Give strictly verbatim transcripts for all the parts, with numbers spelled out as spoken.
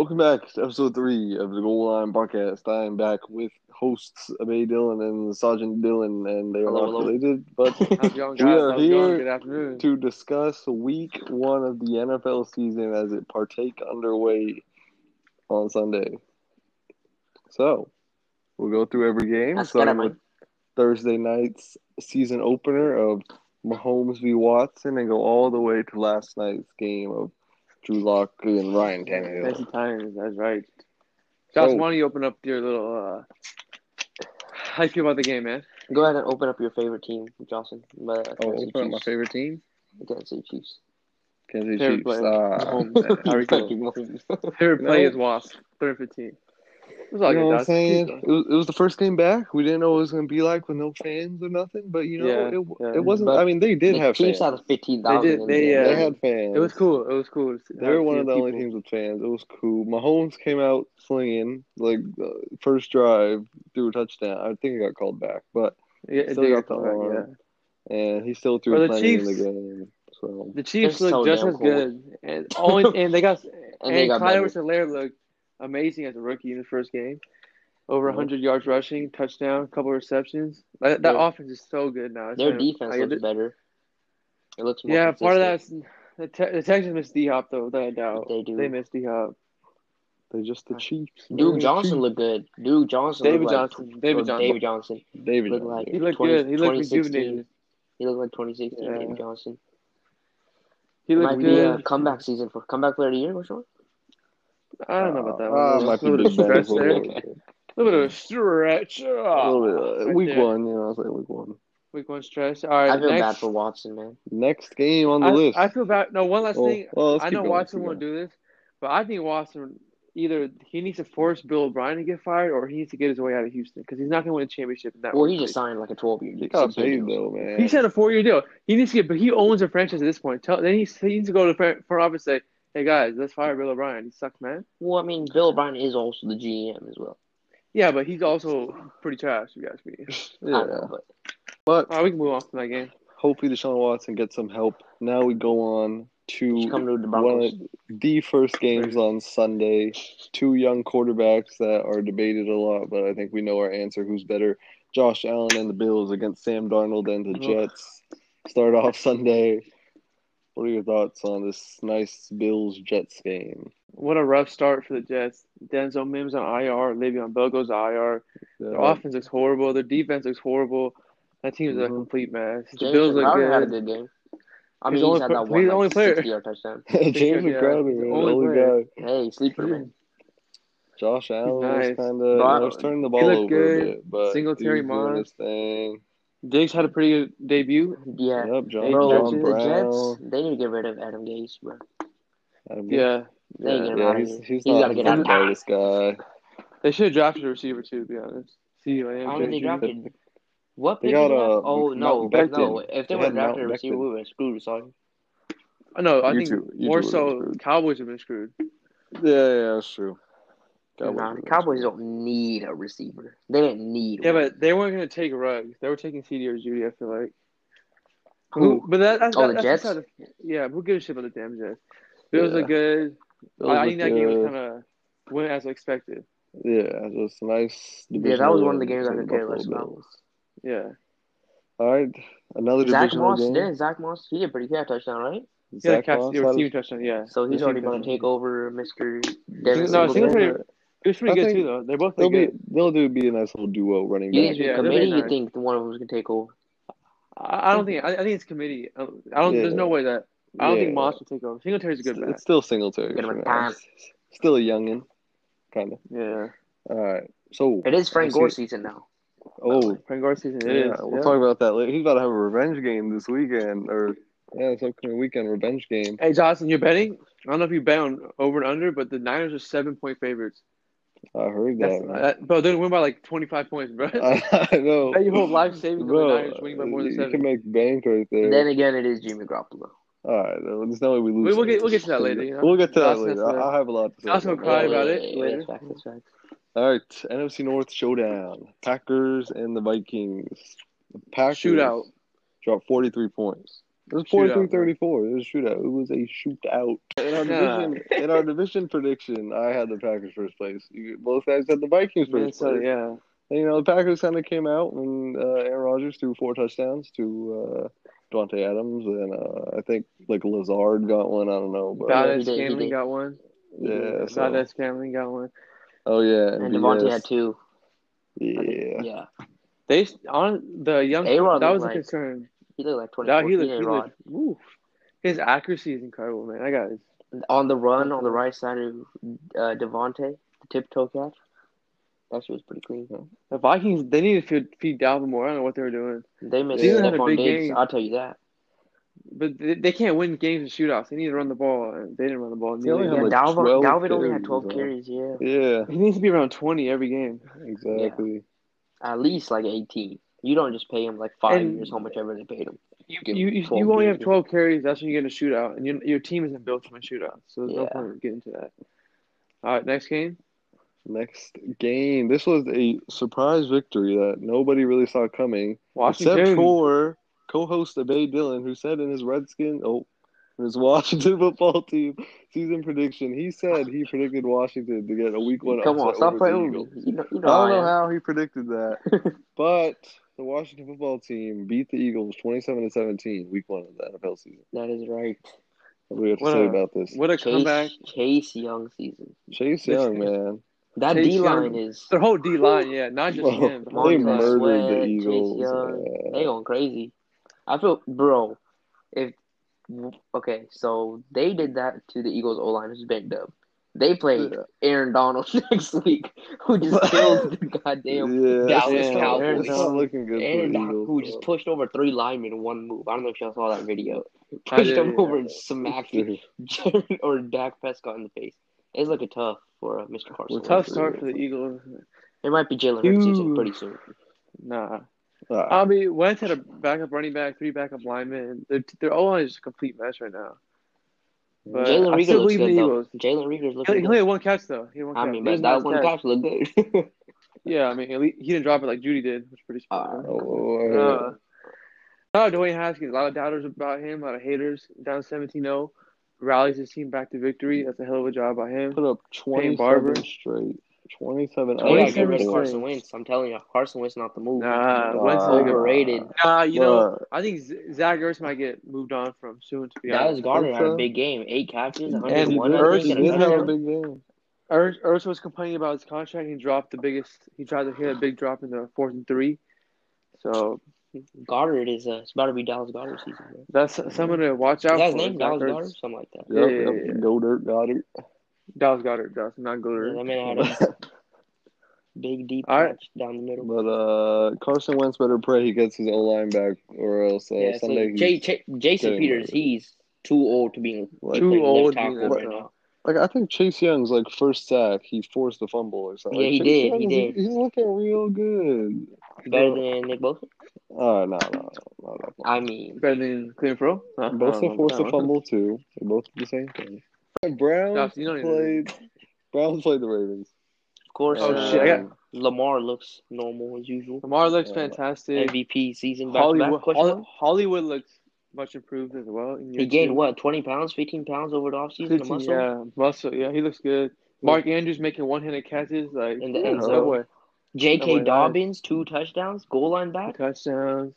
Welcome back to episode three of the Goal Line Podcast. I am back with hosts Abe Dillon and Sergeant Dillon, and they are hello, related. Hello. But how's going, guys? We are how's here good afternoon. To discuss week one of the N F L season as it partake underway on Sunday. So we'll go through every game, That's starting with Thursday night's season opener of Mahomes v. Watson, and go all the way to last night's game of Drew Lock and Ryan Tannehill. Fancy times, that's right. Josh, so, why don't you open up your little uh, how you feel about the game, man? Go ahead and open up your favorite team, Johnson. My, uh, oh, open Chiefs. Up my favorite team? Kansas City Chiefs. Kansas City Chiefs. Player. Uh, favorite play is Wasp. Third fifteen. It was all you good, know what I'm saying? It was, it was the first game back. We didn't know what it was going to be like with no fans or nothing, but, you know, yeah, it yeah. it wasn't – I mean, they did the have Chiefs fans. The Chiefs had fifteen thousand. They, they, uh, they had fans. It was cool. It was cool. They were one of the people. Only teams with fans. It was cool. Mahomes came out slinging, like, uh, first drive, threw a touchdown. I think he got called back, but yeah, still got the arm. Yeah. And he still threw plenty Chiefs, in the game. So. The Chiefs looked so just as cool. good. And, only, and they got – and, and Clyde Edwards-Helaire looked – amazing as a rookie in his first game. Over one hundred yards rushing, touchdown, couple receptions. That, that offense is so good now. It's their kind of, defense looks it. better. It looks more Yeah, consistent. Part of that's the, te- the Texans miss D-Hop, though, without a doubt. They do. They miss D-Hop. They're just the Chiefs. Duke Johnson Chiefs. looked good. Duke Johnson David looked Johnson. Like, David Johnson. David Johnson. David looked like He looked twenty, good. He looked rejuvenated. He looked like twenty sixteen, yeah. David Johnson. He looked might good. Might be a comeback season for comeback player of the year, for sure. I don't know about that one. Uh, might be a little bit of a stretch there. A little bit of a stretch. Oh, right week there. one, you know, I was like week one. Week one stretch. All right. I feel next, bad for Watson, man. Next game on the I, list. I feel bad. No, one last well, thing. Well, I know going, Watson won't do this, but I think Watson either he needs to force Bill O'Brien to get fired, or he needs to get his way out of Houston because he's not going to win a championship in that. Well, he just signed like a twelve-year deal. He got paid though, man. He signed a four-year deal. He needs to get, but he owns a franchise at this point. Tell then he, he needs to go to the front office and say, hey, guys, let's fire Bill O'Brien. He sucks, man. Well, I mean, Bill O'Brien is also the G M as well. Yeah, but he's also pretty trash, you guys. Yeah. I know, but but all right, we can move on from that game. Hopefully Deshaun Watson gets some help. Now we go on to, to one of the first games on Sunday. Two young quarterbacks that are debated a lot, but I think we know our answer. Who's better? Josh Allen and the Bills against Sam Darnold and the Jets. Start off Sunday. What are your thoughts on this nice Bills-Jets game? What a rough start for the Jets. Denzel Mims on I R. Le'Veon Bell goes to I R. Yeah. Their offense looks horrible. Their defense looks horrible. That team is mm-hmm. a complete mess. The James Bills look good. Had a good game. I mean, he's, he's only, had that one he's like only player. sixty-yard touchdown. James McCrowder, yeah, only, only player. guy. Hey, sleeper, man. Josh Allen nice. was kind of you know, turning the ball over good. a bit. But Singletary Mons. Diggs had a pretty good debut. Yeah. Yep, John bro, John the Jets, they need to get rid of Adam Gase, bro. Adam Gase. Yeah. They yeah, get him yeah, out he's, he's, he's got to get out of here. This guy. They should have drafted a receiver, too, to be honest. See, I How did they draft it? What pick? Oh, no. Mount no. Becton. If they, they would have drafted a receiver, we would have screwed, sorry. I know. I you think too. more so Cowboys have been screwed. Yeah, yeah, that's true. Cowboys nah, the Cowboys don't need a receiver. They didn't need yeah, one. Yeah, but they weren't going to take Ruggs. They were taking CeeDee or Jeudy, I feel like. Who? But that, that, oh, that, the that's Jets? Of, yeah, who gives a shit about the damn Jets? Bills yeah. are good. Bills I, I think that good. game was kind of went as expected. Yeah, it was nice. Yeah, that was one of the games I could care less about. Yeah. All right. Another Zach divisional Moss, game. Yeah, Zach Moss, he did pretty good touchdown, right? Zach yeah, Moss. He had a touchdown, yeah. So he's already going to take over Mister Devin. No, Singletary – It was pretty I good, too, though. They're both they'll good. Be, they'll do be a nice little duo running back. Yeah, committee, you nice. think one of them is going to take over? I, I don't think – I think it's committee. I don't. Yeah. There's no way that – I don't yeah. think Moss will take over. Singletary's a good it's, back. It's still Singletary. Still a youngin, kind of. Yeah. All right. So it is Frank Gore season now. Oh. Frank Gore season. It yeah, is. We'll yeah. talk about that later. He's about to have a revenge game this weekend. Or yeah, it's upcoming weekend revenge game. Hey, Johnson, you're betting? I don't know if you bet on over and under, but the Niners are seven-point favorites. I heard that, that. Bro, they're going to win by like twenty-five points, bro. I, I know. Your whole life savings bro, the Niners winning by more than seven. You can make bank right there. Then again, it is Jimmy Garoppolo. All right. There's no way we lose. We'll get, we'll get to that later. You know? We'll get to that later. I'll, I'll have a lot to say. I was going to cry about it. Yeah, yeah, yeah, that's right. All right. N F C North showdown. Packers and the Vikings. The Packers Shootout. Dropped forty-three points. It was forty-three thirty-four. It was a shootout. It was a shootout. In our division, in our division prediction, I had the Packers first place. You, both guys had the Vikings first Minnesota, place. Yeah. And, you know, the Packers kind of came out, and uh, Aaron Rodgers threw four touchdowns to uh, Davante Adams, and uh, I think, like, Lazard got one. I don't know. Valdez Scantling got one. Yeah. Valdez so. Scantling got one. Oh, yeah. And Devontae had two. Yeah. Think, yeah. They on the young A-Rod that was like, a concern. He looked like twenty-four. No, he looked, he looked, woo. His accuracy is incredible, man. I got his. On the run, on the right side of uh, Devontae, the tiptoe catch. That shit was pretty clean. Though. The Vikings, they need to feed, feed Dalvin more. I don't know what they were doing. They missed Stephon Diggs. I'll tell you that. But they, they can't win games and shootouts. They need to run the ball. They didn't run the ball. They only yeah, like Dalvin, Dalvin only had twelve carries, yeah. Yeah. He needs to be around twenty every game. Exactly. Yeah. At least like eighteen. You don't just pay him like five and years, how much ever they paid him. You you, you, you only have twelve carries. That's when you get a shootout, and your your team isn't built from a shootout. So there's yeah. no point getting to that. All right, next game. Next game. This was a surprise victory that nobody really saw coming, Washington. Except for co-host Abe Dillon, who said in his Redskin, oh, his Washington Football Team season prediction, he said he predicted Washington to get a week one Come upset on, stop over the Eagles. You know, you know I don't I know how he predicted that, but the Washington Football Team beat the Eagles twenty-seven to seventeen, week one of the N F L season. That is right. What do we have to what say a, about this? What a Chase, comeback! Chase Young season. Chase Young, man. That D line is their whole D line, yeah, not just bro, him. They murdered Sweat, the Eagles. Yeah. They going crazy. I feel, bro. If Okay, so they did that to the Eagles' O-line, who's banged up. They played yeah. Aaron Donald next week, who just killed the goddamn yeah, Dallas yeah. Cowboys. Not looking good Aaron Donald, who just pushed over three linemen in one move. I don't know if y'all saw that video. Pushed did, them yeah. over and smacked Jared or Dak Prescott in the face. It's looking tough for uh, Mister Carson. Well, tough start for the Eagles. It might be Jalen Hurts season pretty soon. Nah. Uh, I mean, Wentz had a backup running back, three backup linemen. Their their O line is just a complete mess right now. But Jalen Rieger looks good though. Jalen Rieger's looking good. He only had one catch though. He had one catch. I mean, but that one catch looked good. Yeah, I mean, at least he didn't drop it like Jeudy did, which is pretty smart. Uh, oh, uh, uh, Dwayne Haskins. A lot of doubters about him. A lot of haters. Down seventeen oh, rallies his team back to victory. That's a hell of a job by him. Put up twenty-seven straight. twenty-seven. twenty-seven Carson Wentz. I'm telling you, Carson Wentz not the move. Nah, Wentz uh, overrated. Nah, you know, but, I think Zach Ertz might get moved on from soon. To be honest, Dallas Goddard had a big game, eight catches, one hundred one. And Ertz did have a big game. Ertz, Ertz was complaining about his contract. He dropped the biggest. He tried to hit a big drop in the fourth and three. So Goddard is uh, it's about to be Dallas Goddard season. Bro. That's someone to watch out for. Name Dallas Goddard, Goddard, something like that. Yeah, yeah, yeah, yeah. Goddard, Goddard. Dallas Goddard, Dallas, not Goddard. Yeah, I mean, I had a big, deep All right. match down the middle. But uh, Carson Wentz better pray he gets his O-line back or else uh, yeah, Sunday so J- J- Jason Peters, right. He's too old to be like, too old to be right now. Like, I think Chase Young's, like, first sack, he forced a fumble or something. Yeah, like, he Chase did, Young's, he did. He's looking real good. Better than Nick Bosa? Uh, no, no, no, no. I mean. Better than Cleveland Browns? Bosa forced a fumble, too. They both did the same thing. Browns no, played. Browns played the Ravens. Of course. Oh uh, shit! I got... Lamar looks normal as usual. Lamar looks uh, fantastic. M V P season. Hollywood. Back Hollywood, Hollywood looks much improved as well. He gained team. What? Twenty pounds, fifteen pounds over the offseason. Muscle. Yeah, muscle. Yeah, he looks good. Mark yeah. Andrews making one-handed catches like in the end zone. J K. Dobbins two touchdowns, goal line back. Two touchdowns.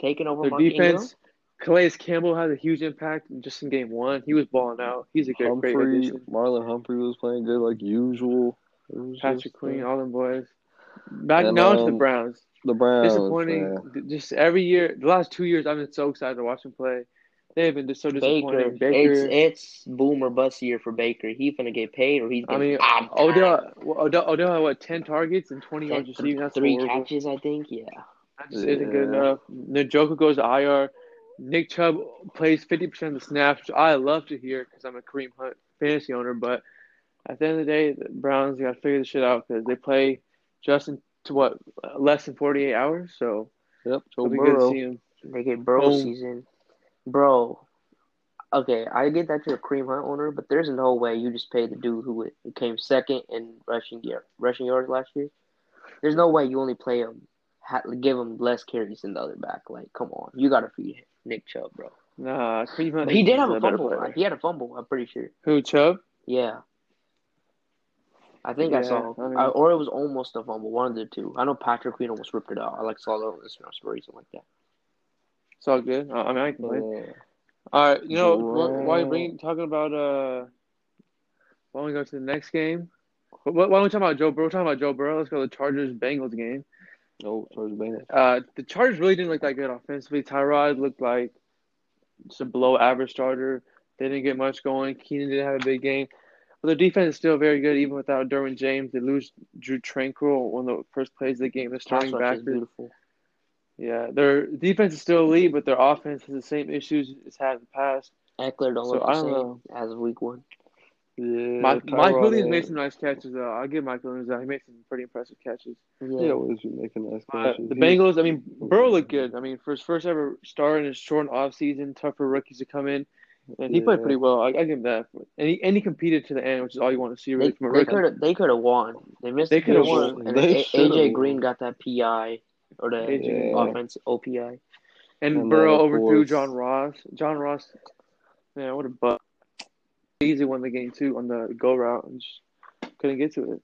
Taking over. Their Mark defense. Ingram. Calais Campbell had a huge impact just in game one. He was balling out. He's a good Humphrey, great addition. Marlon Humphrey was playing good like usual. Patrick Queen, all them boys. Back and, now um, to the Browns. The Browns. Disappointing. Man. Just every year, the last two years, I've been so excited to watch them play. They have been just so disappointing. Baker. Baker. It's, it's boom or bust year for Baker. He's going to get paid or he's going to I mean, Odell, Odell, Odell had, what, ten targets and twenty yards receiving? That's three horrible. Catches, I think, yeah. That just yeah. isn't good enough. Njoku goes to I R. Nick Chubb plays fifty percent of the snaps, which I love to hear because I'm a Kareem Hunt fantasy owner. But at the end of the day, the Browns got to figure this shit out because they play Justin to, what, less than forty-eight hours? So yep, it'll be Burrow. Good to see him. They get Burrow Boom. Season. Bro, okay, I get that you're a Kareem Hunt owner, but there's no way you just pay the dude who came second in rushing year, rushing yards last year. There's no way you only play him, give him less carries than the other back. Like, come on. You got to feed him. Nick Chubb, bro. Nah, Cleveland. He did have a fumble. Like, he had a fumble, I'm pretty sure. Who, Chubb? Yeah. I think yeah, I saw, I mean, I, or it was almost a fumble, one of the two. I know Patrick Queen almost ripped it out. I like saw that on Instagram story, something like that. It's all good. I mean, I can play. Yeah. All right, you know, yeah. while you bring talking about, uh, why don't we go to the next game? Why don't we talk about Joe Burrow? We're talking about Joe Burrow. Let's go to the Chargers-Bengals game. Oh, Chargers-Bengals. Uh, the Chargers really didn't look that good offensively. Tyrod looked like just a below-average starter. They didn't get much going. Keenan didn't have a big game. But their defense is still very good, even without Derwin James. They lose Drew Tranquill one of the first plays of the game. They're starting back. Beautiful. Yeah, their defense is still elite, but their offense has the same issues it's had in the past. Eckler don't so, look the same know. as of week one. Yeah, Mike, Mike Williams made some nice catches, though. I'll give Mike Williams that. He made some pretty impressive catches. Yeah, Williams was making nice catches. Uh, the Bengals, I mean, Burrow looked good. I mean, for his first ever start in his short offseason, tough for rookies to come in. And he yeah. played pretty well. I, I give him that. And he, and he competed to the end, which is all you want to see really they, from a rookie. They could have won. They missed They could have won. And they A J Green got that P I. Or the yeah. offense O P I. And, and Burrow overthrew John Ross. John Ross, man, what a butt. Easy won the game, too, on the go route. And just couldn't get to it.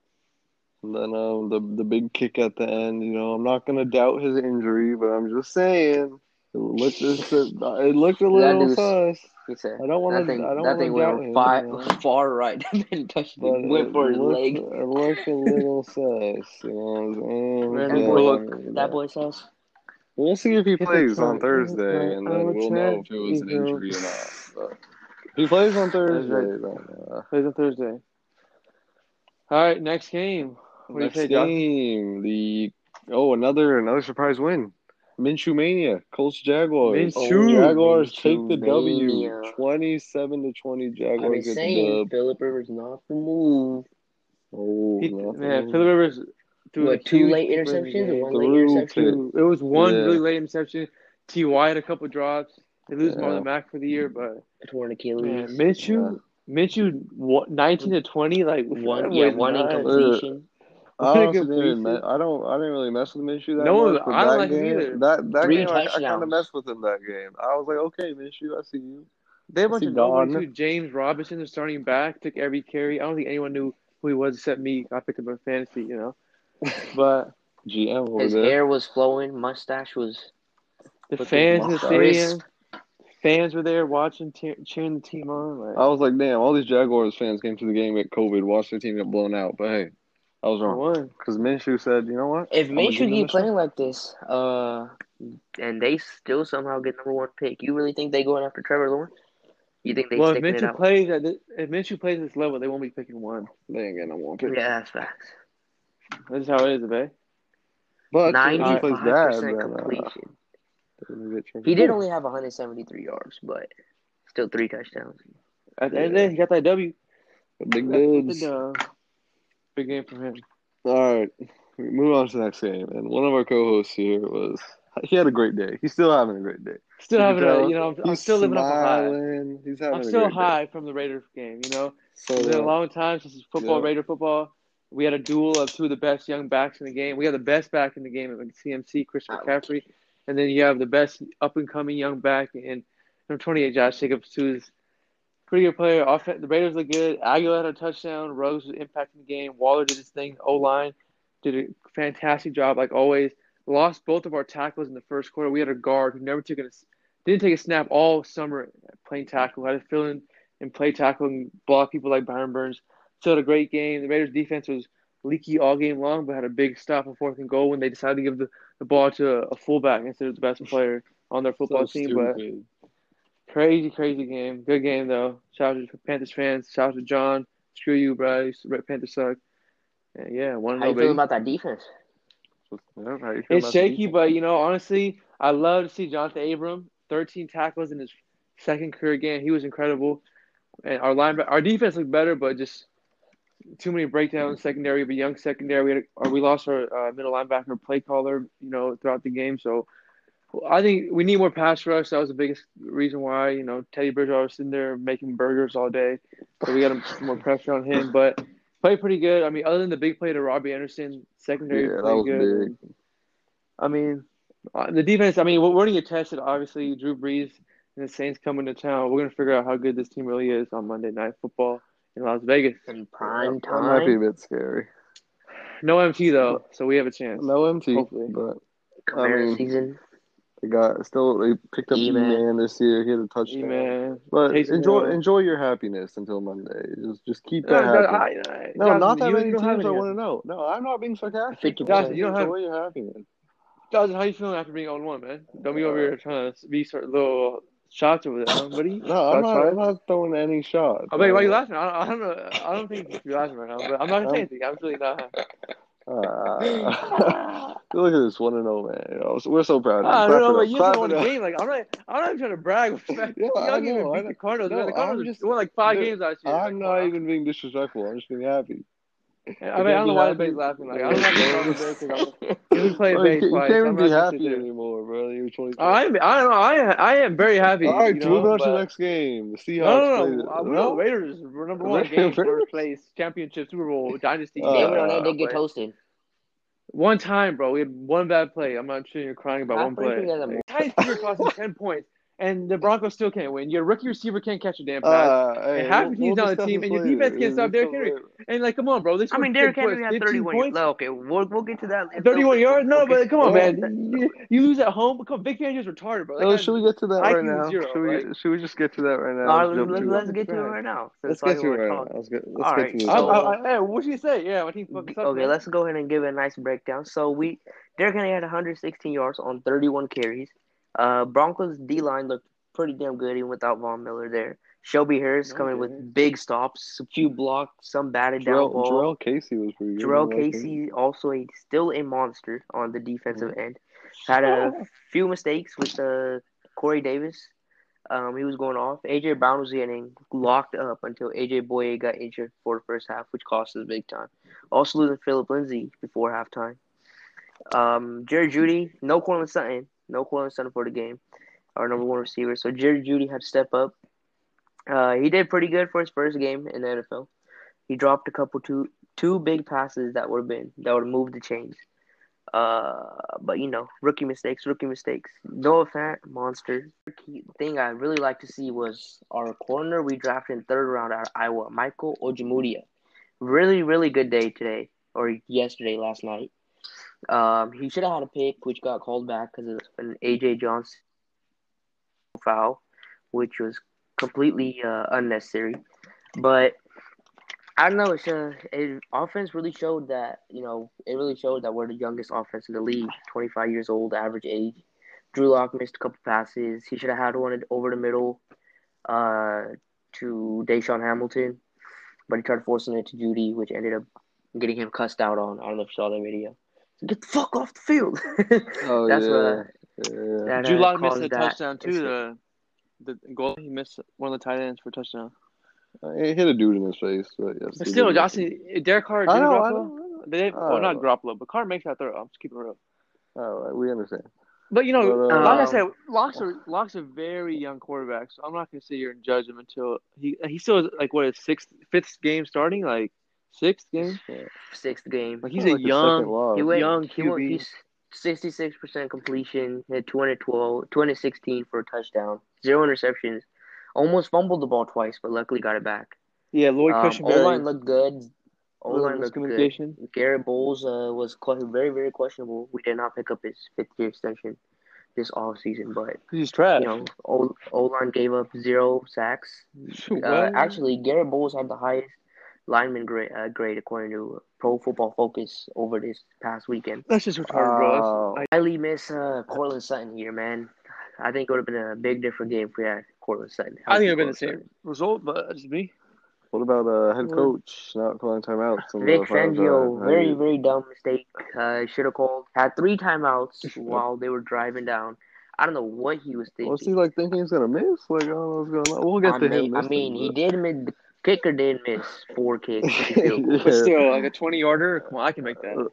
And then um, the, the big kick at the end, you know, I'm not going to doubt his injury, but I'm just saying, it looked, just, it looked a little sus. I don't want to doubt That thing went far, far right. and touched it, it went for his looked, leg. It looked a little sus. You know what I'm saying? That boy, look, that boy sus. We'll see if he if plays on play. Thursday, and then we'll know if it was an injury or not. But he plays on Thursday. Thursday. Plays on Thursday. All right, next game. What next do you say, game. The, oh, another another surprise win. Minshew Mania, Colts Jaguars. Minshew. Oh, Jaguars Minshew take the W, Mania. twenty-seven to twenty. Jaguars get the dub. Philip Rivers not the move. Oh, he, man, Philip Rivers threw what, two late interceptions and one late interception. It was one yeah. really late interception. T Y had a couple drops. They lose yeah. Marlon Mack for the year, but torn Achilles. Minshew, yeah. Minshew, nineteen to twenty, like one, yeah, one incompletion. I, I, didn't me- I don't. I didn't really mess with Minshew that no, much. No, I don't like game, him either. That that Three game, I, I kind of messed with him that game. I was like, okay, Minshew, I see you. They went to James Robinson, the starting back, took every carry. I don't think anyone knew who he was except me. I picked him up in fantasy, you know. But G M his hair was flowing, mustache was. The fans in the stadium. Fans were there watching, te- cheering the team on. Like, I was like, damn, all these Jaguars fans came to the game at COVID, watched their team get blown out, but hey. I was wrong. Because Minshew said, you know what? If Minshew keep playing like this, uh, and they still somehow get number one pick, you really think they going after Trevor Lawrence? You think they well, sticking it out? Well, if Minshew plays at this level, they won't be picking one. They ain't getting no one pick. Yeah, that's facts. That's how it is, babe. But ninety-five percent bad, completion. Man, uh, he did only have one hundred seventy-three yards, but still three touchdowns. At the end of the day, he got that W. The big dudes. Big game for him. All right. We move on to the next game. And one of our co-hosts here was – he had a great day. He's still having a great day. Still having a – you know, I'm, I'm still living up a high. He's having I'm a still high day. From the Raider game, you know. So, it's been yeah. a long time since football, yeah. Raider football. We had a duel of two of the best young backs in the game. We had the best back in the game at C M C, Christian McCaffrey. And then you have the best up-and-coming young back in number twenty-eight, Josh Jacobs, who's – pretty good player. Offense, the Raiders look good. Aguilar had a touchdown. Rose was impacting the game. Waller did his thing. O-line did a fantastic job, like always. Lost both of our tackles in the first quarter. We had a guard who never took a – didn't take a snap all summer playing tackle. Had to fill in and play tackle and block people like Byron Burns. Still had a great game. The Raiders' defense was leaky all game long, but had a big stop on fourth and goal when they decided to give the, the ball to a, a fullback instead of the best player on their football so team. Stupid. But – Crazy, crazy game. Good game, though. Shout out to Panthers fans. Shout out to John. Screw you, Bryce. Red Panthers suck. And yeah, one How you feeling about that defense? It's shaky, but, you know, honestly, I love to see Jonathan Abram. thirteen tackles in his second career game. He was incredible. And our line, our defense looked better, but just too many breakdowns mm-hmm. secondary. But young secondary. We, had, or we lost our uh, middle linebacker play caller, you know, throughout the game. So, I think we need more pass rush. That was the biggest reason why, you know, Teddy Bridgewater was sitting there making burgers all day. So we got him more pressure on him. But played pretty good. I mean, other than the big play to Robbie Anderson, secondary yeah, played good. Big. I mean, the defense, I mean, we're going to get tested, obviously. Drew Brees and the Saints coming to town. We're going to figure out how good this team really is on Monday Night Football in Las Vegas. In prime time. That might be a bit scary. No M T, though, so we have a chance. No M T, hopefully. But I mean, season. They got still they picked up E-Man, E-Man this year. He had a touchdown. E-Man. But Chase enjoy Young. enjoy your happiness until Monday. Just just keep that no, happy. No, I, I, no Josh, not that many teams I want to know. No, I'm not being sarcastic. Josh, you don't enjoy have, your happiness. Josh, how you feeling after being on one, man? Don't be over here trying to be sort of little shots over there, buddy. No, I'm not, I'm not throwing any shots. Oh, baby, why are you laughing? I don't, I don't know. I don't think you're laughing right now, but I'm not saying anything. I'm really not. Uh, look at this one and oh man, you know, we're so proud. Of I don't know, but you just won the game. Like I'm not, I'm not even trying to brag. Y'all yeah, can't even beat the Cardinals. No, the Cardinals just won like five dude, games last year. I'm like, not wow. even being disrespectful. I'm just being happy. I mean, I don't know why everybody's laughing. Like I don't know why everybody's playing base. You can't even be happy anymore, bro. You're twenty-two. I'm, I don't know. I, I am very happy. All right, we'll go to the next game. The Seahawks. No, no, no. No, Raiders. We're number one game, first place, championship, Super Bowl, dynasty. They went on there. They get toasted. One time, bro. We had one bad play. I'm not sure you're crying about one play. Tyson Fury cost us ten points. And the Broncos still can't win. Your rookie receiver can't catch a damn pass. Uh, hey, and half your team's we'll on the team, and your defense can't stop Derrick Henry. And, like, come on, bro. I mean, Derrick Henry had thirty-one yards. No, okay, we'll, we'll get to that later. thirty-one yards? No, but come on, man. You, you lose at home. Come on, Big Henry's retarded, bro. Like, oh, should we get to that right now? Zero, should, we, right? should we just get to that right now? Right, let's, let's, let's get to it right now. Let's get to it right now. Let's get to it right now. Hey, what should you say? Yeah, my team's fucking up. Okay, let's go ahead and give it a nice breakdown. So, we Derrick Henry had one hundred sixteen yards on thirty-one carries. Uh, Broncos D-line looked pretty damn good even without Von Miller there. Shelby Harris oh, coming yeah. with big stops, a few blocks, some batted Jarrell, down ball. Jarrell Casey was pretty good. Jarrell Casey also a, still a monster on the defensive yeah. end. Had a yeah. few mistakes with uh, Corey Davis. Um, he was going off. A J. Brown was getting locked up until A J. Boye got injured for the first half, which cost us big time. Also losing Phillip Lindsay before halftime. Um, Jerry Jeudy, no Cortland Sutton. No Cortland Sutton for the game, our number one receiver. So Jerry Jeudy had to step up. Uh, he did pretty good for his first game in the N F L. He dropped a couple two two big passes that would have been that would have moved the chains. Uh, but you know, rookie mistakes, rookie mistakes. Noah Fant, monster. The thing I really like to see was our corner we drafted in third round out of Iowa, Michael Ojemudia. Really, really good day today or yesterday, last night. Um, he should have had a pick, which got called back because of an A J. Johnson foul, which was completely uh, unnecessary. But I don't know. It's a, it, offense really showed that you know it really showed that we're the youngest offense in the league, twenty-five years old, average age. Drew Lock missed a couple passes. He should have had one over the middle uh, to Deshaun Hamilton, but he tried forcing it to Jeudy, which ended up getting him cussed out on. I don't know if you saw that video. Get the fuck off the field. oh, That's yeah. What, yeah. That, Drew Lock uh, missed a touchdown, too. The, the goal, he missed one of the tight ends for a touchdown. Uh, he hit a dude in his face. But, yes, but still, Johnson, Derek Carr, Jimmy Garoppolo. They, oh, well, not Garoppolo, but Carr makes that throw. I'm just keeping it real. Oh, we understand. But, you know, but, uh, like I said, Lock's a, Lock's a very young quarterback, so I'm not going to sit here and judge him until he – he still is, like, what, his sixth, fifth game starting? Like, Sixth game? Yeah. Sixth game. Like he's a like young, he went, young Q B. He went, he's sixty-six percent completion, had two hundred twelve, two hundred sixteen for a touchdown, zero interceptions. Almost fumbled the ball twice, but luckily got it back. Yeah, Lloyd um, Cushenberry. O-line looked good. O-line looked good. Garrett Bowles uh, was very, very questionable. We did not pick up his fifth-year extension this offseason, but he's trash. You know, o- O-line gave up zero sacks. Uh, actually, Garrett Bowles had the highest lineman grade, uh, grade according to Pro Football Focus over this past weekend. That's just retarded, uh, bro. I highly miss uh, Cortland Sutton here, man. I think it would have been a big different game if we had Cortland Sutton. I, I think it would have been the same result, but that's me. What about uh, head coach not calling timeouts? Vic Fangio, very, very dumb mistake. Uh, should have called. Had three timeouts while they were driving down. I don't know what he was thinking. Was he like thinking he's going to miss? Like, I don't know what's going on. We'll get I to mean, him. I mean, him, he did mid. Kicker did miss four kicks. yeah. But still, like a twenty-yarder? Come on, I can make that.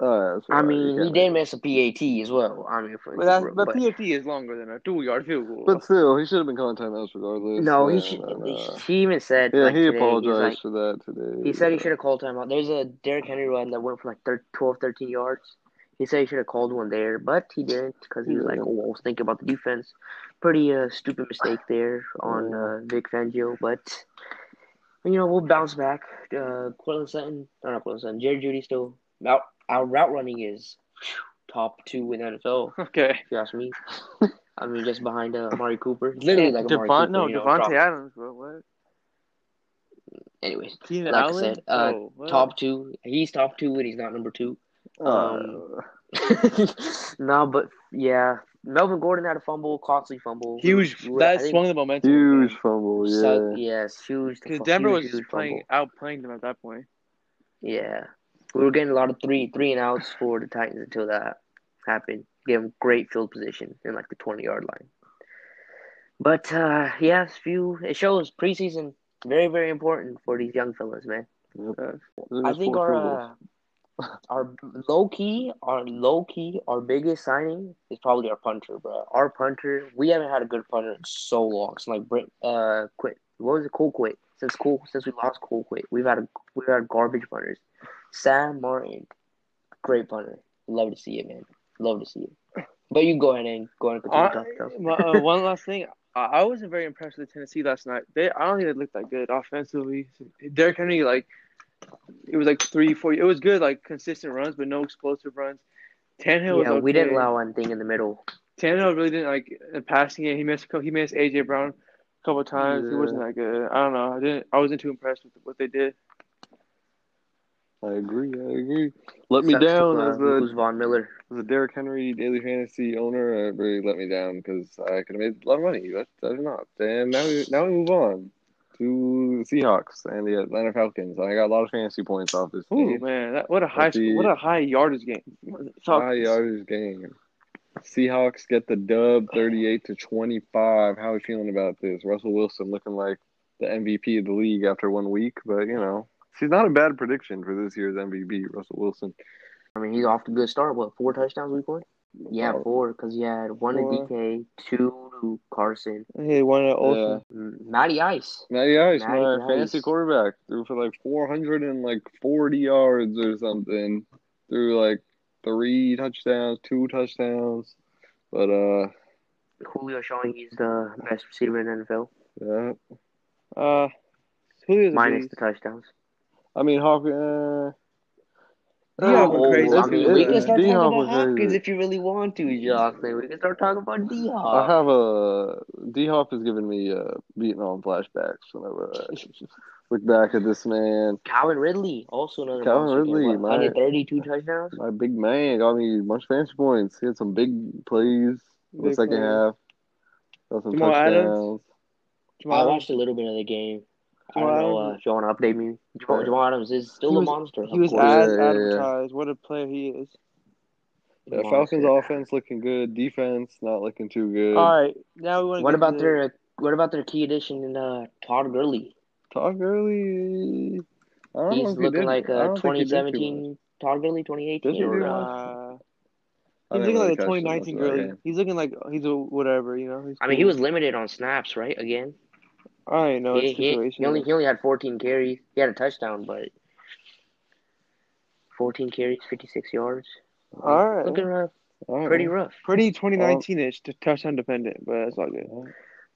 Uh, I mean, he did miss a P A T as well. I mean, for, but, that's, but, but P A T is longer than a two-yard field goal. But still, he should have been calling timeouts regardless. No, and, he should, uh, he even said – Yeah, like he today, apologized like, for that today. He said he should have called timeout. There's a Derrick Henry run that went for like thirteen, twelve, thirteen yards. He said he should have called one there, but he didn't because he was like, oh, I was thinking about the defense. Pretty uh, stupid mistake there on uh, Vic Fangio, but, you know, we'll bounce back. Uh, Cortland Sutton, or not Cortland Sutton, Jerry Jeudy still out. Our route running is top two in N F L. Okay. If you ask me. I mean, just behind uh, Amari Cooper. Literally like Devon, Amari Cooper. No, you know, Davante Adams, bro. What? Anyways, Keenan like Allen? I said, uh, oh, top two. He's top two, and he's not number two. Um, uh, no, but yeah, Melvin Gordon had a fumble, costly fumble. Huge. Huge that think, swung the momentum. Huge fumble. Yeah. So, yes, huge. Because Denver huge, was huge playing fumble. outplaying them at that point. Yeah, we were getting a lot of three, three and outs for the Titans until that happened. Gave them great field position in like the twenty-yard line. But uh, yeah, few. It shows preseason very, very important for these young fellas, man. Yep. Uh, I think our. Uh, Our low key, our low key, our biggest signing is probably our punter, bro. Our punter, we haven't had a good punter in so long. It's so like Brent, uh, quit. What was it? Cool quit. Since cool, since we lost cool quit, we've had a, we've had garbage punters. Sam Martin, great punter. Love to see it, man. Love to see it. But you go ahead and go ahead and continue I, talking. Uh, one last thing, I, I wasn't very impressed with Tennessee last night. They, I don't think they looked that good offensively. Derrick Henry, like. It was like three, four. It was good, like consistent runs, but no explosive runs. Tannehill was yeah, okay. We didn't allow one thing in the middle. Tannehill really didn't like the passing game. He missed, he missed A J Brown a couple of times. Yeah. He wasn't that good. I don't know. I didn't. I wasn't too impressed with what they did. I agree. I agree. Let Sucks me down to, uh, as a Von Miller, as a Derrick Henry Daily Fantasy owner. Uh, really let me down because I could have made a lot of money, but I did not. And now we now we move on. To the Seahawks and the Atlanta Falcons. I got a lot of fantasy points off this game. Oh man, that, what a high the, what a high yardage game. High yardage game. Seahawks get the dub thirty-eight to twenty-five. How are you feeling about this? Russell Wilson looking like the M V P of the league after one week, but you know, he's not a bad prediction for this year's M V P, Russell Wilson. I mean, he's off to a good start. What, four touchdowns week one? Yeah, four, because he had one four. To D K, two to Carson. He had one to Olsen. Yeah. Matty Ice. Matty Ice, Matty my Ice. Fantasy quarterback. Threw for like four hundred forty yards or something. Threw like three touchdowns, two touchdowns. But, uh... Julio showing he's the best receiver in the N F L. Yeah. Uh, Julio's Minus the touchdowns. I mean, Hawkins... Uh... Yeah, oh, crazy. I mean, we can start D-Hop talking about Hopkins crazy. If you really want to, Jocelyn. We can start talking about D-Hop. I have a D-Hop has given me uh, beating on flashbacks whenever I look back at this man. Calvin Ridley, also another. Calvin Ridley, my one hundred thirty-two touchdowns. My big man got me a bunch of fantasy points. He had some big plays in the second half. Got some Jamal touchdowns. Jamal I watched a little bit of the game. I don't know, uh, if you want to update me. Jamal, Jamal Adams is still was, a monster. He was as yeah, advertised. Yeah. What a player he is. Yeah, Falcons offense looking good. Defense not looking too good. All right. Now we want to What about to... their what about their key addition in uh, Todd Gurley? Todd Gurley. I don't He's know looking he like a twenty seventeen Todd Gurley, twenty eighteen. Or, uh... He's looking like a twenty nineteen Gurley. He's looking like he's a whatever, you know. He's I cool. mean, he was limited on snaps, right? Again. I know he, he, he only he only had fourteen carries. He had a touchdown, but fourteen carries, fifty-six yards. All right, looking rough, right. pretty rough, pretty twenty nineteen-ish, well, touchdown dependent, but that's not good.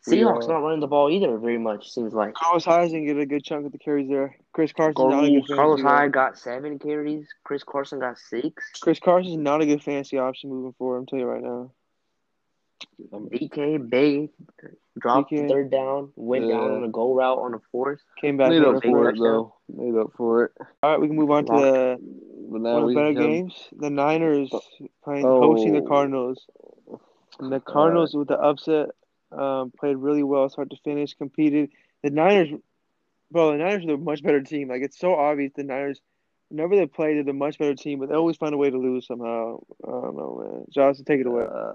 Seahawks yeah. not running the ball either very much. Seems like Carlos Hyde didn't get a good chunk of the carries there. Chris Carson, not a good Carlos Hyde got seven carries. Chris Carson got six. Chris Carson's not a good fantasy option moving forward. I'm telling you right now. D K Bay dropped D K. Third down, went yeah. down on a goal route on a fourth, came back made up for it touchdown. Though. Made up for it. All right, we can move on Lock. to the one of the better come... games. The Niners playing oh. hosting the Cardinals. And the Cardinals right. with the upset um, played really well, start to finish, competed. The Niners, bro, the Niners are a much better team. Like it's so obvious the Niners. Whenever they play, they're the much better team, but they always find a way to lose somehow. I don't know, man. Johnson, take it away. Uh,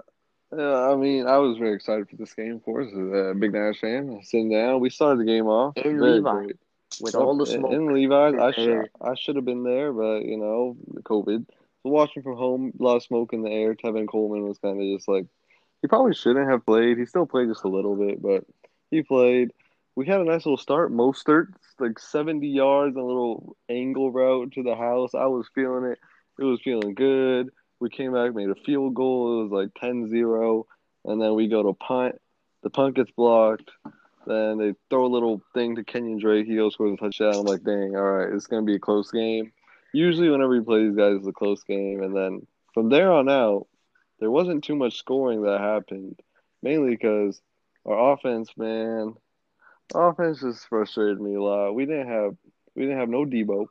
Uh, I mean, I was very excited for this game, of course. A uh, big Niners fan sitting down. We started the game off in Levi's with all the smoke. In Levi's, I should I should have been there, but you know, COVID. So watching from home, a lot of smoke in the air. Tevin Coleman was kind of just like he probably shouldn't have played. He still played just a little bit, but he played. We had a nice little start. Mostert, like seventy yards, a little angle route to the house. I was feeling it. It was feeling good. We came back, made a field goal. It was like ten zero. And then we go to punt. The punt gets blocked. Then they throw a little thing to Kenyon Drake. He goes for the touchdown. I'm like, dang, all right, it's going to be a close game. Usually whenever you play these guys, it's a close game. And then from there on out, there wasn't too much scoring that happened, mainly because our offense, man, our offense just frustrated me a lot. We didn't have we didn't have no Debo.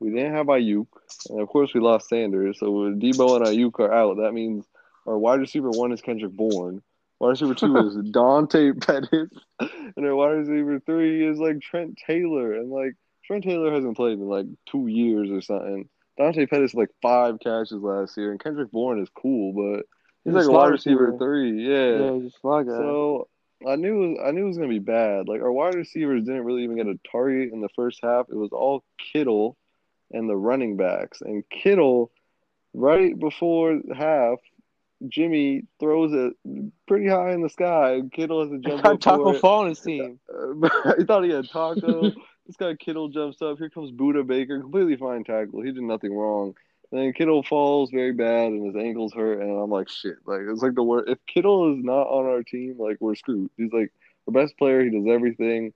We didn't have Ayuk. And, of course, we lost Sanders. So, with Debo and Ayuk are out, that means our wide receiver one is Kendrick Bourne. Wide receiver two is Dante Pettis. And our wide receiver three is, like, Trent Taylor. And, like, Trent Taylor hasn't played in, like, two years or something. Dante Pettis had, like, five catches last year. And Kendrick Bourne is cool, but he's, he's like, a wide receiver, receiver three. Yeah. Yeah, he's a slot guy. So, I knew, I knew it was going to be bad. Like, our wide receivers didn't really even get a target in the first half. It was all Kittle and the running backs. And Kittle, right before half, Jimmy throws it pretty high in the sky. Kittle has to jump up. Taco fall on his team. He thought he had Taco. This guy Kittle jumps up. Here comes Buda Baker. Completely fine tackle. He did nothing wrong. And then Kittle falls very bad, and his ankle's hurt. And I'm like, shit. Like, it's like the worst. If Kittle is not on our team, like, we're screwed. He's like our best player. He does everything.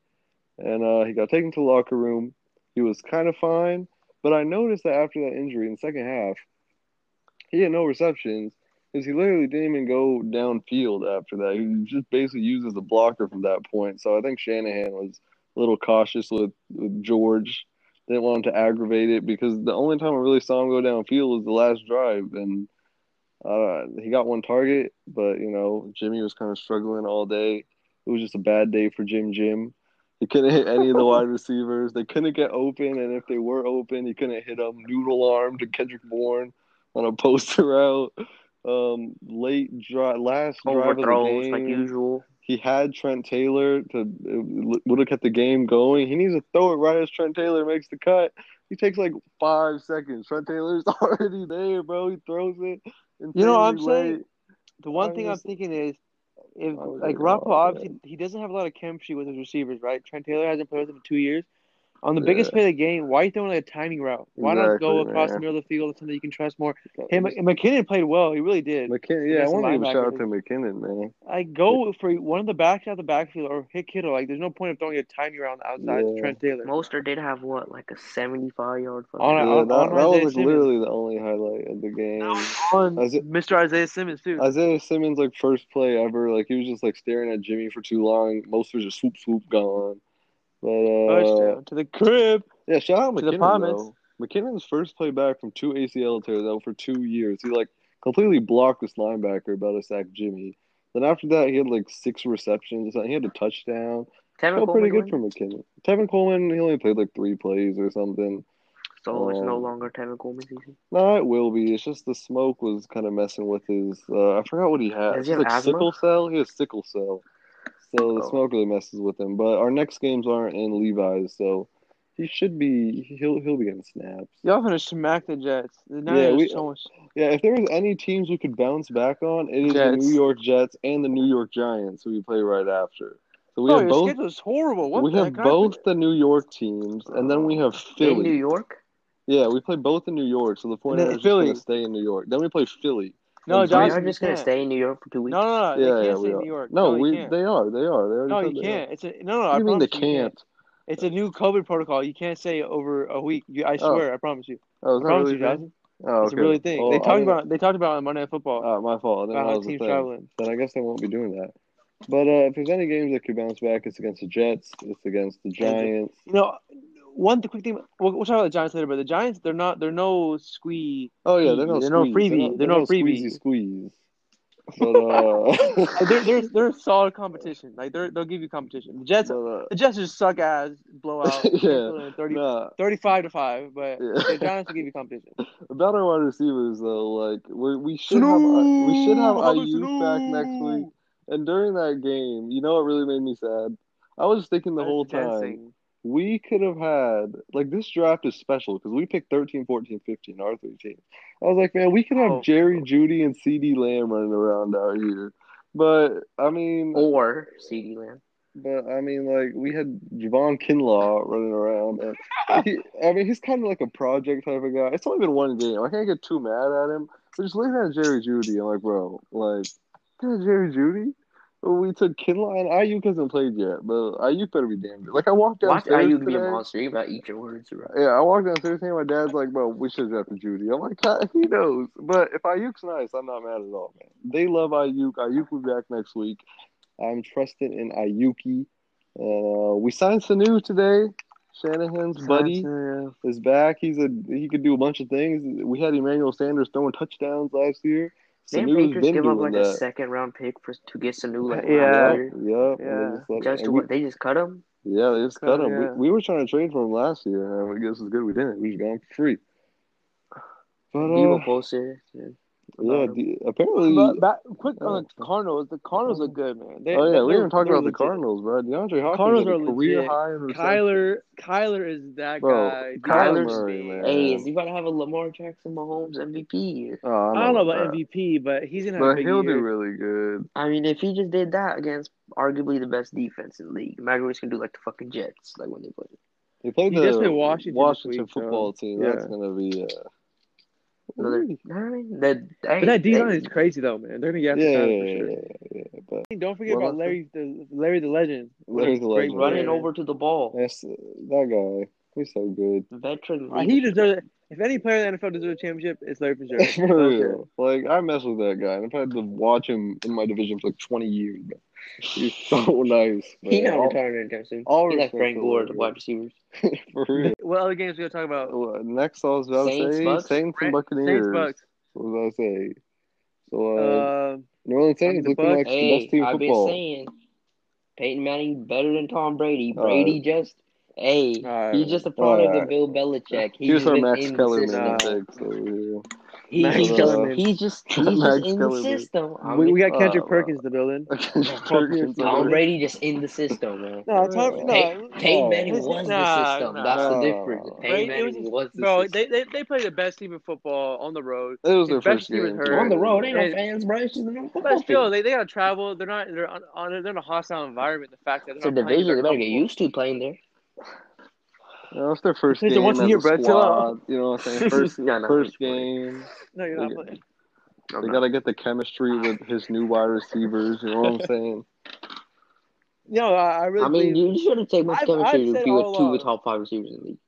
And uh, he got taken to the locker room. He was kind of fine. But I noticed that after that injury in the second half, he had no receptions. He literally didn't even go downfield after that. He just basically used as a blocker from that point. So I think Shanahan was a little cautious with, with George. Didn't want him to aggravate it because the only time I really saw him go downfield was the last drive. And uh, he got one target, but, you know, Jimmy was kind of struggling all day. It was just a bad day for Jim Jim. He couldn't hit any of the wide receivers. They couldn't get open, and if they were open, he couldn't hit them. Noodle arm to Kendrick Bourne on a poster route. Um, late drive, last drive of the game, like usual. He had Trent Taylor to would have kept the game going. He needs to throw it right as Trent Taylor makes the cut. He takes like five seconds. Trent Taylor's already there, bro. He throws it. You know what I'm late. saying? The one I thing was, I'm thinking is, if like Garoppolo, obviously man. he doesn't have a lot of chemistry with his receivers, right? Trent Taylor hasn't played with him in two years. On the yeah. biggest play of the game, why are you throwing like a timing route? Why exactly, not go across man. the middle of the field something that you can trust more? Hey, M- McKinnon played well. He really did. McKinnon, yeah, I want to give a shout out to McKinnon, man. Like, go for one of the backs out the backfield or hit Kittle. Like, there's no point of throwing a timing route outside yeah. to Trent Taylor. Mostert did have, what, like a seventy-five-yard fucking on, yeah, on, that, on that was like literally the only highlight of the game. On Isaiah, Mister Isaiah Simmons, too. Isaiah Simmons, like, first play ever. Like, he was just, like, staring at Jimmy for too long. Mostert just swoop, swoop, gone. But, uh, touchdown to the crib. Yeah, shout out McKinnon, to the though. McKinnon's first play back from two A C L tears out for two years. He, like, completely blocked this linebacker about a sack Jimmy. Then after that, he had, like, six receptions. He had a touchdown. Tevin Felt Coleman pretty good went? for McKinnon. Tevin Coleman, he only played, like, three plays or something. So um, it's no longer Tevin Coleman's season? No, it will be. It's just the smoke was kind of messing with his uh, – I forgot what he had. Is he like, asthma? sickle cell? He has sickle cell. So the oh. smoke really messes with him. But our next games aren't in Levi's, so he should be he'll he'll be getting snaps. Y'all gonna smack the Jets. Yeah, we, so much... yeah, if there was any teams we could bounce back on, it is Jets. the New York Jets and the New York Giants who we play right after. So we oh, have your both schedule's horrible. What we the have heck both the New York teams and then we have Philly. In New York? Yeah, we play both in New York, so the forty-niners are gonna stay in New York. Then we play Philly. No, I'm Johnson, just gonna can't. stay in New York for two weeks. No, no, no, they yeah, can't yeah, stay in New York. No, no we can't. they are, they are, they are. No, you can't. Are. It's a no, no. What I mean they can't. can't. It's a new COVID protocol. You can't stay over a week. You, I swear, oh. I promise you. Oh, is that I promise really you, Johnson. Oh, okay. It's a really thing. Well, they talked I mean, about they talked about it on Monday Night Football. Oh, my fault. About how teams traveling. Then I guess they won't be doing that. But uh, if there's any games that could bounce back, it's against the Jets. It's against the Giants. You know. One quick thing, we'll, we'll talk about the Giants later, but the Giants, they're not, they're no squee. Oh, yeah, they're no They're squeeze. no freebie. They're, they're, they're no freebie. Squeeze. But, uh... they're, they're, they're solid competition. Like, they're, they'll give you competition. The Jets, but, uh... the Jets just suck ass, blow out. yeah. thirty, nah. thirty-five to five, but yeah. the Giants will give you competition. About our wide receivers, though, like, we we should have, we should have I U back next week. And during that game, you know what really made me sad? I was thinking the whole time. We could have had, like, this draft is special because we picked thirteen, fourteen, fifteen, our three teams. I was like, man, we could have oh, Jerry Jeudy and CeeDee Lamb running around out here. But, I mean. Or CeeDee Lamb. But, I mean, like, we had Javon Kinlaw running around. And he, I mean, he's kind of like a project type of guy. It's only been one game. I can't get too mad at him. Just look at Jerry Jeudy. I'm like, bro, like, yeah, Jerry Jeudy? We took Kinlaw and Ayuk hasn't played yet, but Ayuk better be damn good. Like, I walked downstairs Watch Ayuk today. Be a monster. You about to eat your words, bro. Yeah, I walked downstairs and my dad's like, bro, we should draft Jeudy. I'm like, he knows. But if Ayuk's nice, I'm not mad at all, man. They love Ayuk. Ayuk will be back next week. I'm trusted in Ayuki. Uh, we signed Sanu today. Shanahan's buddy is back. He's a he could do a bunch of things. We had Emmanuel Sanders throwing touchdowns last year. Didn't Baker's give up like that. a second round pick for to get Sanu? Like yeah, yeah, yeah. yeah. Just to, we, they just cut him. Yeah, they just cut, cut him. Yeah. We, we were trying to trade for him last year. I guess it's good we didn't. We just got him free. But uh, closer. Yeah. Yeah, the, apparently. But back, quick on the Cardinals. The Cardinals are good, man. They, oh yeah, we didn't talk about legit. the Cardinals, bro. DeAndre Hopkins are career legit. high. In Kyler, Kyler is that bro, guy. Kyler Murray, man. Hey, is he about to have a Lamar Jackson, Mahomes M V P year? Oh, I, I don't know about that. M V P, but he's gonna have. But a big he'll year. do really good. I mean, if he just did that against arguably the best defense in the league, imagine what he's gonna do like the fucking Jets, like when they play. They played he the Washington, Washington week, football so. team. Yeah. That's gonna be. Uh, Another, that, that, but that D-line is crazy, though, man. They're going to get yeah, yeah, for sure. Yeah, yeah, yeah, but don't forget about Larry the, Larry the Legend. Larry the Legend. Running over to the ball. That's, that guy. He's so good. Veteran. Uh, he deserves it. If any player in the N F L deserves a championship, it's Larry Fitzgerald. For real. Like, I mess with that guy. I've had to watch him in my division for like twenty years. Man. He's so nice. Man. He got retired in time soon. He got Frank Gore, the wide receivers. For real. What other games are we going to talk about? Well, next, I was about Saints, to say Bucks? Saints and Buccaneers. Saints, Bucks. What was I say? So, uh, uh, New Orleans Saints looking like hey, the best team I've football. I've been saying Peyton Manning better than Tom Brady. Brady uh, just. Hey, right. he's just a product right. of Bill Belichick. He's Here's our Max Kellerman. Nah. So, he, he's, uh, he's just, he's Max just in Kellerman. the system. I mean, we, we got Kendrick uh, Perkins in the building. Perkins Tom Brady just in the system, man. no, Tom, no. Peyton oh, Manning was nah, the system. Nah, That's nah. the difference. Peyton Manning was, was the bro, system. Bro, they, they, they played the best team in football on the road. It was their first game. On the road, ain't no fans, bro. But still, they got to travel. They're not. They're in a hostile environment. The fact that they're not playing there. They better get used to playing there. No, it's their first it's game. Once a year, bro. You know what I'm saying? First, yeah, no, first game. No, you're not they, playing. They I'm gotta not. get the chemistry with his new wide receivers. You know what I'm saying? No, I, I really. I mean, believe... you shouldn't take much I've, chemistry if you were two of the top five receivers in the league.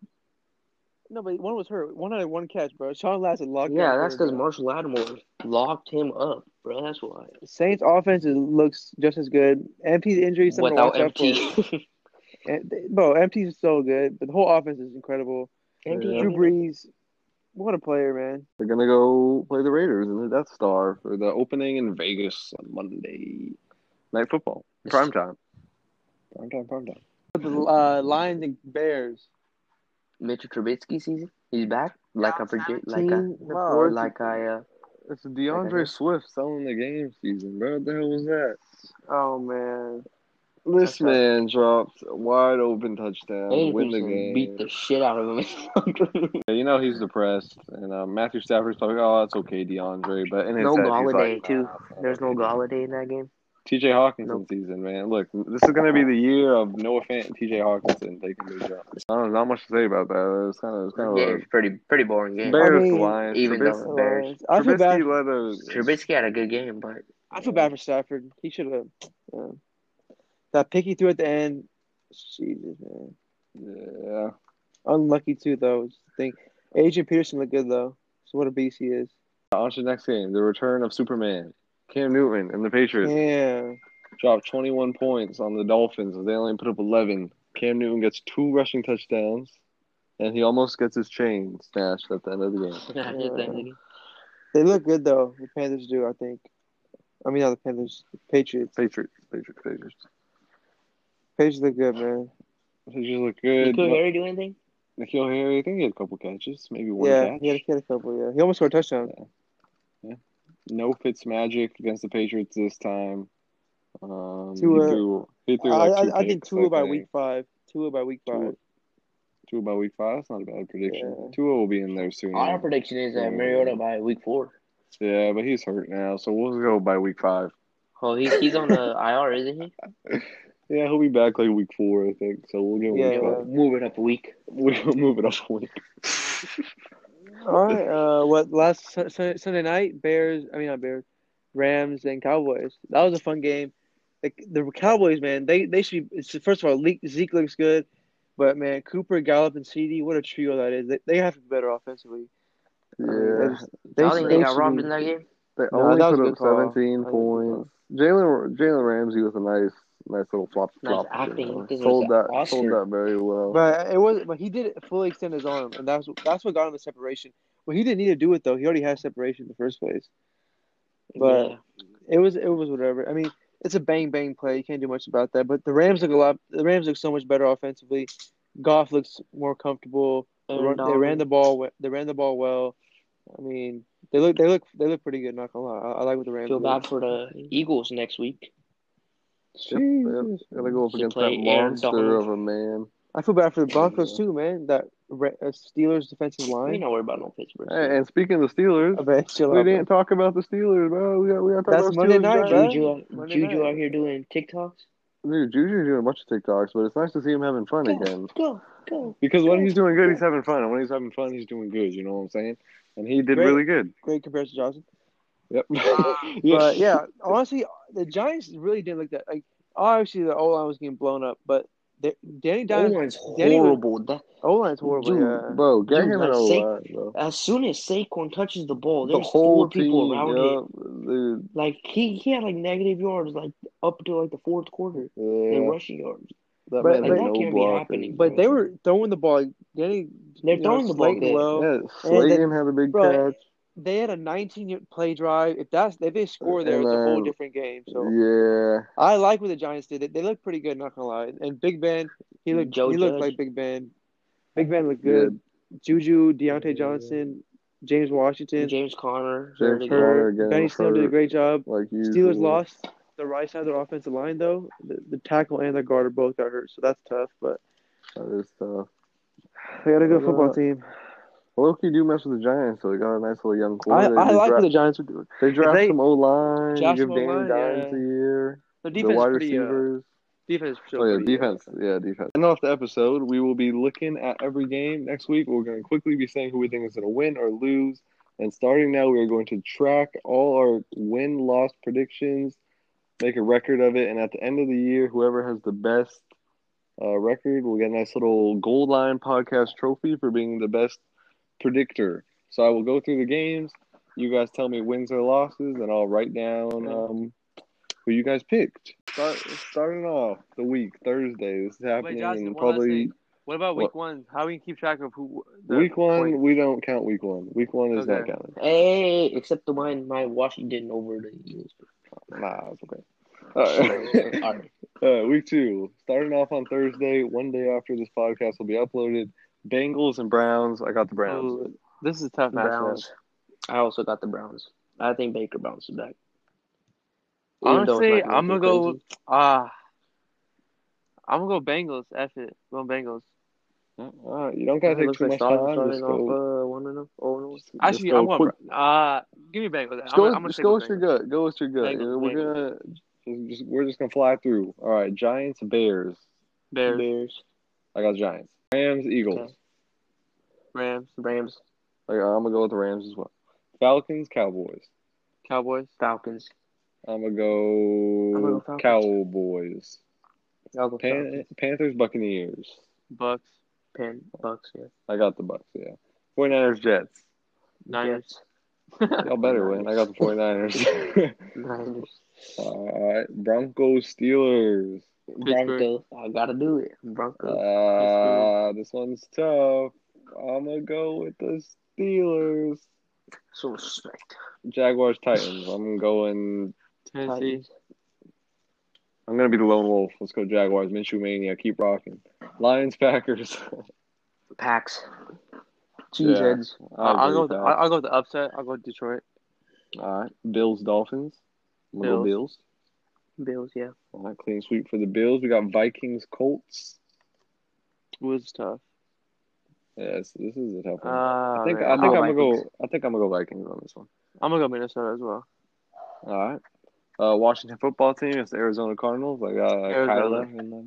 No, but one was hurt. One had one catch, bro. Sean Lasset locked. Yeah, that's because Marshall Lattimore locked him up, bro. That's why. Saints offense looks just as good. M P's injury. Without M T. And they, bro, M T is so good. The whole offense is incredible. Yeah. Drew Brees, what a player, man. They're going to go play the Raiders in the Death Star for the opening in Vegas on Monday Night Football. Prime time. Prime time, prime time. The uh, Lions and Bears. Mitchell Trubisky season? He's back? Like I forget. Like I, wow. like I uh, it's DeAndre like Swift selling the game season, bro. What the hell was that? Oh, man. This That's man right. dropped a wide open touchdown, Anything win the game. Beat the shit out of him. Yeah, you know he's depressed, and uh, Matthew Stafford's talking, "Oh, it's okay, DeAndre." But and no Golladay like, too. Nah, There's no Golladay in that game. T J Hawkinson nope. season, man. Look, this is gonna be the year of Noah Fant and T J Hawkinson taking their job. I don't know, not much to say about that. It's kind of, it's kind of. Yeah, it's pretty, pretty boring game. Bears, I mean, Lions, even Trubisky, though Bears. I feel bad. Trubisky had a good game, but I feel bad for Stafford. He should have. Yeah. That pick he threw at the end, Jesus, man. Yeah. Unlucky, too, though. Just think. Adrian Peterson looked good, though. So what a beast he is. On to the next game, the return of Superman. Cam Newton and the Patriots. Yeah. Dropped twenty-one points on the Dolphins. They only put up eleven. Cam Newton gets two rushing touchdowns, and he almost gets his chain snatched at the end of the game. Yeah. They look good, though. The Panthers do, I think. I mean, not the Panthers. The Patriots. Patriots. Patriots. Patriots. Pages look good, man. Pages look good. Did Nikhil Harry do anything? Nikhil Harry, I think he had a couple catches. Maybe one yeah, catch. Yeah, he had a, he had a couple, yeah. He almost scored a touchdown. Yeah. yeah. No Fitzmagic against the Patriots this time. Um, Tua. He threw, he threw I, like two I, I think Tua by week five. Tua by week five. Tua, Tua by week five? That's not a bad prediction. Yeah. Tua will be in there soon. Our prediction is that Mariota by week four. Yeah, but he's hurt now, so we'll go by week five. Oh, he, he's on the I R, isn't he? Yeah, he'll be back like week four, I think. So we'll get yeah, week yeah. Move it up a week. We'll move it up a week. All right. Uh, what last Sunday night? Bears. I mean, not Bears. Rams and Cowboys. That was a fun game. Like the Cowboys, man, they they should. It's, first of all, Zeke looks good, but man, Cooper, Gallup, and CeeDee, what a trio that is. They, they have to be better offensively. Yeah, they, I don't think they, they got robbed in that game. They only no, put up seventeen points. Jalen Jalen Ramsey was a nice, nice little flop. Nice acting. Sold that, awesome. sold that very well. But it was, but he did fully extend his arm, and that's that's what got him the separation. Well, he didn't need to do it though. He already had separation in the first place. But yeah. it was it was whatever. I mean, it's a bang bang play. You can't do much about that. But the Rams look a lot. The Rams look so much better offensively. Goff looks more comfortable. They, run, they ran the ball. They ran the ball well. I mean, they look. They look. They look pretty good. Not gonna lie. I, I like what the Rams. Feel bad for the Eagles next week. Yep, yep. Gotta go up against that monster of a man. I feel bad for the Broncos too, man. That Steelers defensive line. We don't worry about no Pittsburgh. Hey, and speaking of the Steelers, we didn't talk about the Steelers, bro. We got we got talk about Monday night, bro. Juju out here doing TikToks. Dude, Juju's doing a bunch of TikToks, but it's nice to see him having fun go, again. Go, go. Because go, when he's doing good, go. he's having fun, and when he's having fun, he's doing good. You know what I'm saying? And he did great, really good. Great compared to Johnson. Yep. But yeah, honestly, the Giants really didn't look that. Like obviously, the O line was getting blown up, but. Danny Dimes. O-line's horrible. That, O-line's horrible. Dude, yeah. Bro, get dude, him like, O-line, Sa- bro. As soon as Saquon touches the ball, there's the whole four team, people around yeah, it. Dude. Like, he, he had, like, negative yards, like, up to, like, the fourth quarter. Yeah. And rushing yards. That but like, that no can't block. be happening. But bro. they were throwing the ball. Danny, They're throwing know, the ball. Well. Yeah, Slayton had a big bro, catch. They had a nineteen-play drive. If that's if they score there, it's a whole different game. So yeah, I like what the Giants did. They, they looked pretty good, not gonna lie. And Big Ben, he looked Joe he Judge. looked like Big Ben. Big Ben looked good. Yeah. Juju, Deontay Johnson, James Washington, James Conner, James Conner again. Benny Snell did a great job. Like Steelers lost the right side of their offensive line though. The, the tackle and the guard are both got hurt, so that's tough. But that is tough. They got a good football team. Loki do mess with the Giants, so they got a nice little young quarterback. I, I like draft, what the Giants would do. They draft they, some O-line, give Danny Dimes yeah. a year, the, defense the wide receivers. Pretty, uh, defense is oh, yeah, defense. Good. Yeah, defense. And off the episode, we will be looking at every game next week. We're going to quickly be saying who we think is going to win or lose. And starting now, we are going to track all our win-loss predictions, make a record of it, and at the end of the year, whoever has the best uh, record will get a nice little goal line podcast trophy for being the best predictor. So I will go through the games. You guys tell me wins or losses, and I'll write down um, who you guys picked. Start, starting off the week Thursday. This is happening Wait, Johnson, in probably. What about week what? one? How do we keep track of who? Week one, points? we don't count week one. Week one is okay. not counted. Hey, except the one my Washington over the Eagles. Nah, it's okay. All right. All right. Uh, week two, starting off on Thursday. One day after this podcast will be uploaded. Bengals and Browns. I got the Browns. Oh, this is a tough match. I also got the Browns. I think Baker bounces back. Honestly, I'm gonna go. Ah, uh, I'm gonna go Bengals. F it, go Bengals. Uh, you don't gotta take too much time. Actually, I want. Ah, give me Bengals. Just go, I'm, I'm just go with Bengals. your gut. Go with your gut. Bengals, we're Bengals. gonna. Just, we're just gonna fly through. All right, Giants, Bears. Bears. Bears. I got Giants. Rams, Eagles. Okay. Rams, Rams. Like, I'm gonna go with the Rams as well. Falcons, Cowboys. Cowboys, Falcons. I'm gonna go, I'm gonna go Falcons. Cowboys. I'll go Pan- Falcons. Panthers, Buccaneers. Bucks. Pan- Bucks, yeah. I got the Bucks, yeah. 49ers, Jets. Niners. Y'all better win. I got the 49ers. Niners. All right. Broncos, Steelers. Broncos, I gotta do it. Broncos. Uh, this one's tough. I'm gonna go with the Steelers. So respect. Jaguars, Titans. I'm going Tennessee. I'm gonna be the lone wolf. Let's go Jaguars. Minshew Mania. Keep rocking. Lions, Packers. Packs. Cheeseheads. Yeah, I'll, I'll go. With the, I'll go with the upset. I'll go with Detroit. All right. Bills, Dolphins. I'm gonna go Bills. Bills, yeah. All right, clean sweep for the Bills. We got Vikings, Colts. It was tough. Yes, this is a tough one. Uh, I think man. I think oh, I'm gonna go. I think I'm gonna go Vikings on this one. I'm gonna go Minnesota as well. All right. Uh, Washington Football Team. It's the Arizona Cardinals. I got uh, Kyler and then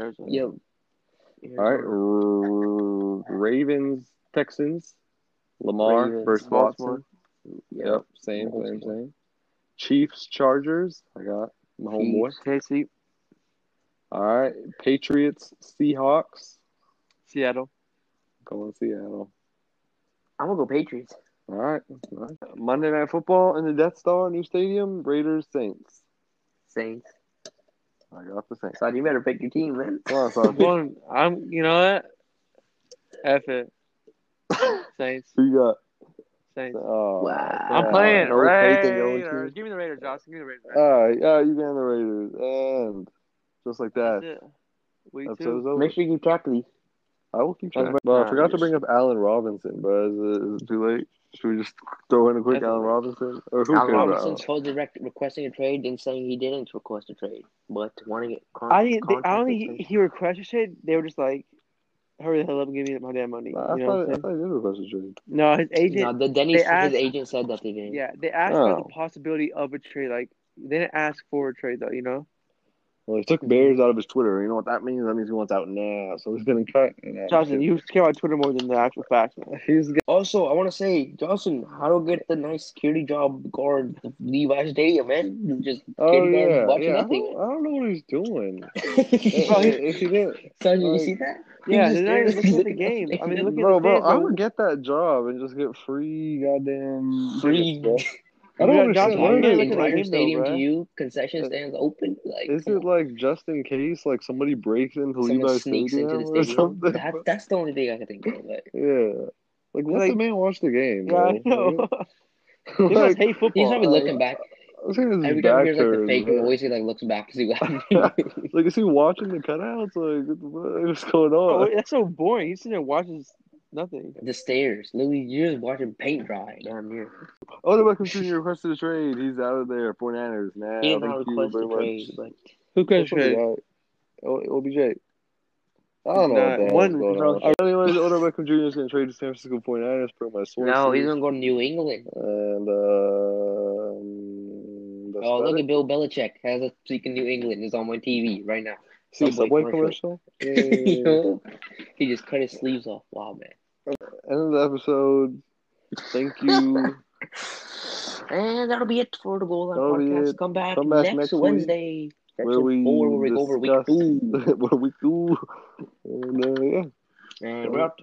Arizona. Yep. All right. R- Ravens, Texans. Lamar Ravens, versus Watson. Watson. Yep, same, same, same. Chiefs, Chargers. I got my homeboy. K C. All right. Patriots, Seahawks. Seattle. Going Seattle. I'm going to go Patriots. All right. All right. Monday Night Football in the Death Star, new stadium, Raiders, Saints. Saints. I got the Saints. So you better pick your team, man. Well, I'm, going, I'm, you know what? F it. Saints. Who you got? Saints. Oh, wow. I'm playing uh, Raiders. Give me the Raiders, Josh. Give me the Raiders. All right. All right. You got the Raiders. And just like that. That's it. We too. Make sure you keep track of these. I will keep track. Well, I forgot to bring up Allen Robinson, but is it, is it too late? Should we just throw in a quick Allen Robinson? Or who Allen Robinson's supposedly rec- requesting a trade and saying he didn't request a trade, but wanting it. Con- I, didn't, they, I don't think he, he requested a trade. They were just like, hurry the hell up and give me my damn money. I, you know thought, I thought he did request a trade. No, his agent. No, the Denny's, his asked, agent said that they didn't. Yeah, they asked oh. about the possibility of a trade. Like, they didn't ask for a trade, though, you know? Well, he took Bears out of his Twitter. You know what that means? That means he wants out now. So he's going to cut. Johnson, you care about Twitter more than the actual facts. Also, I want to say, Johnson, how to get the nice security job guard of Levi's Stadium, man? You just oh, kidding, yeah. man, watching yeah. nothing. I don't know what he's doing. Bro, he, he did, so, did like, you see that? Yeah, they're not even looking at the game. I mean, look bro, at the bro, fans, I would bro. get that job and just get free goddamn... Free... Tickets, I don't understand. Why are they looking at him, stadium though, to you, concession stands open? Like, is it, like, just in case, like, somebody breaks into Levi's Stadium, into the stadium or something? That, that's the only thing I can think of. Like. Yeah. Like, let like, the man watch the game, yeah, bro. I know. Like, like, hey, football. He's probably uh, looking back. I was thinking every time he hears, like, the fake noise, he, like, looks back to see what happened. Like, is he watching the cutouts? Like, what's going on? Oh, that's so boring. He's sitting there watching... Nothing. The stairs. Literally, you're just watching paint dry down here. Oh, the welcome to your request to the trade. He's out of there. forty-niners, man. He did not request the trade. Like, who requested the trade? O B J. I don't know. Nah, one, bro, I really want to Odell Beckham Junior is going to trade to San Francisco forty-niners for my sources. No, he's going to go to New England. And, uh... Um, oh, look it. at Bill Belichick. Has a streak in New England. It's on my T V right now. See a Subway commercial? Yeah, yeah, yeah. You know? He just cut his sleeves off. Wow, man. End of the episode. Thank you. And that'll be it for the Goal Line Podcast. Come back, Come back next, next Wednesday. Week, where we four, where we go over week two. Week two. And, uh, yeah. And we're out.